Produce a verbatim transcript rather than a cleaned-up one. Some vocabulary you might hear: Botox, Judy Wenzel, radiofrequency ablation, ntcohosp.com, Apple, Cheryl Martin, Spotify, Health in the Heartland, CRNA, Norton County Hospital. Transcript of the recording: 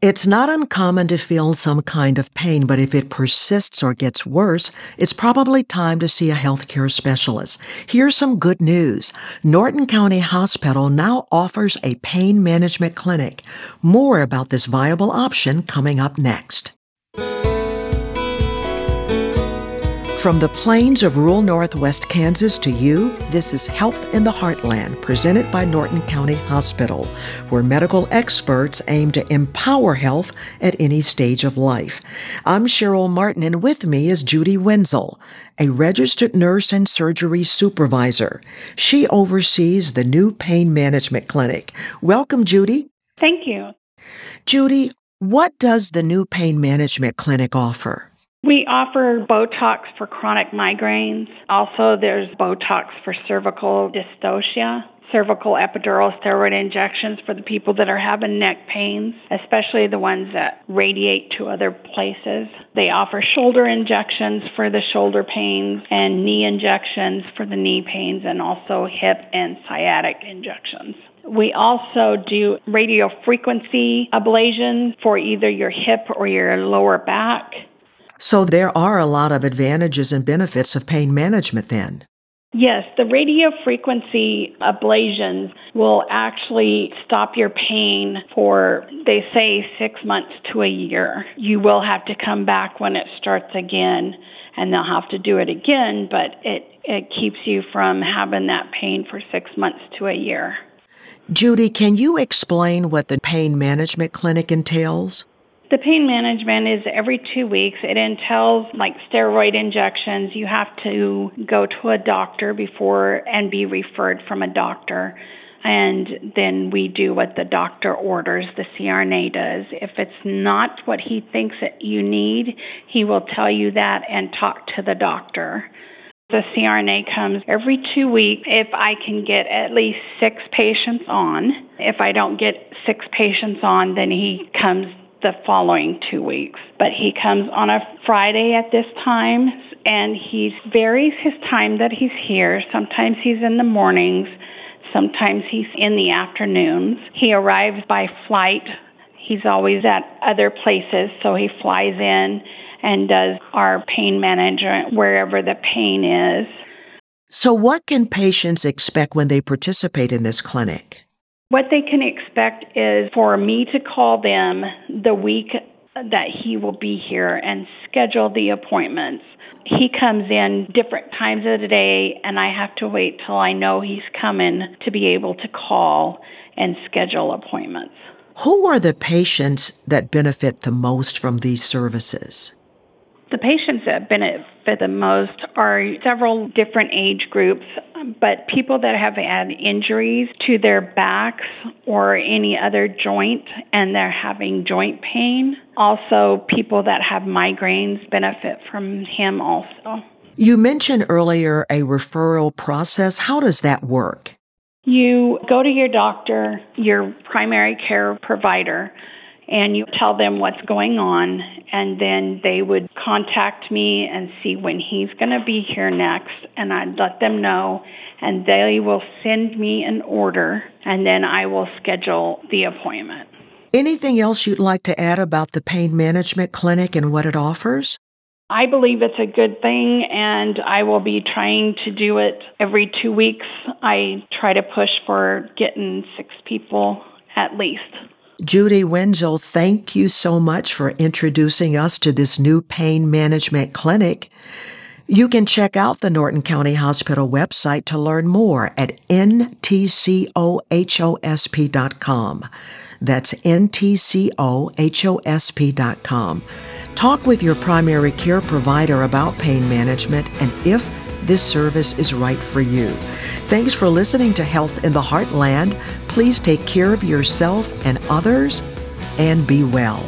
It's not uncommon to feel some kind of pain, but if it persists or gets worse, it's probably time to see a healthcare specialist. Here's some good news. Norton County Hospital now offers a pain management clinic. More about this viable option coming up next. From the plains of rural northwest Kansas to you, this is Health in the Heartland, presented by Norton County Hospital, where medical experts aim to empower health at any stage of life. I'm Cheryl Martin, and with me is Judy Wenzel, a registered nurse and surgery supervisor. She oversees the new pain management clinic. Welcome, Judy. Thank you. Judy, what does the new pain management clinic offer? We offer Botox for chronic migraines. Also, there's Botox for cervical dystocia, cervical epidural steroid injections for the people that are having neck pains, especially the ones that radiate to other places. They offer shoulder injections for the shoulder pains and knee injections for the knee pains, and also hip and sciatic injections. We also do radiofrequency ablation for either your hip or your lower back. So there are a lot of advantages and benefits of pain management then. Yes, the radiofrequency ablations will actually stop your pain for, they say, six months to a year. You will have to come back when it starts again, and they'll have to do it again, but it, it keeps you from having that pain for six months to a year. Judy, can you explain what the pain management clinic entails? The pain management is every two weeks. It entails like steroid injections. You have to go to a doctor before and be referred from a doctor. And then we do what the doctor orders, the C R N A does. If it's not what he thinks that you need, he will tell you that and talk to the doctor. The C R N A comes every two weeks. If I can get at least six patients on, if I don't get six patients on, then he comes the following two weeks. But he comes on a Friday at this time, and he varies his time that he's here. Sometimes he's in the mornings, sometimes he's in the afternoons. He arrives by flight. He's always at other places, so he flies in and does our pain management wherever the pain is. So what can patients expect when they participate in this clinic? What they can expect is for me to call them the week that he will be here and schedule the appointments. He comes in different times of the day, and I have to wait till I know he's coming to be able to call and schedule appointments. Who are the patients that benefit the most from these services? The patients that benefit the most are several different age groups, but people that have had injuries to their backs or any other joint and they're having joint pain. Also, people that have migraines benefit from him also. You mentioned earlier a referral process. How does that work? You go to your doctor, your primary care provider, and you tell them what's going on, and then they would contact me and see when he's going to be here next, and I'd let them know, and they will send me an order, and then I will schedule the appointment. Anything else you'd like to add about the pain management clinic and what it offers? I believe it's a good thing, and I will be trying to do it every two weeks. I try to push for getting six people at least. Judy Wenzel, thank you so much for introducing us to this new pain management clinic. You can check out the Norton County Hospital website to learn more at N T C O H O S P dot com. That's N T C O H O S P dot com. Talk with your primary care provider about pain management and if this service is right for you. Thanks for listening to Health in the Heartland. Please take care of yourself and others and be well.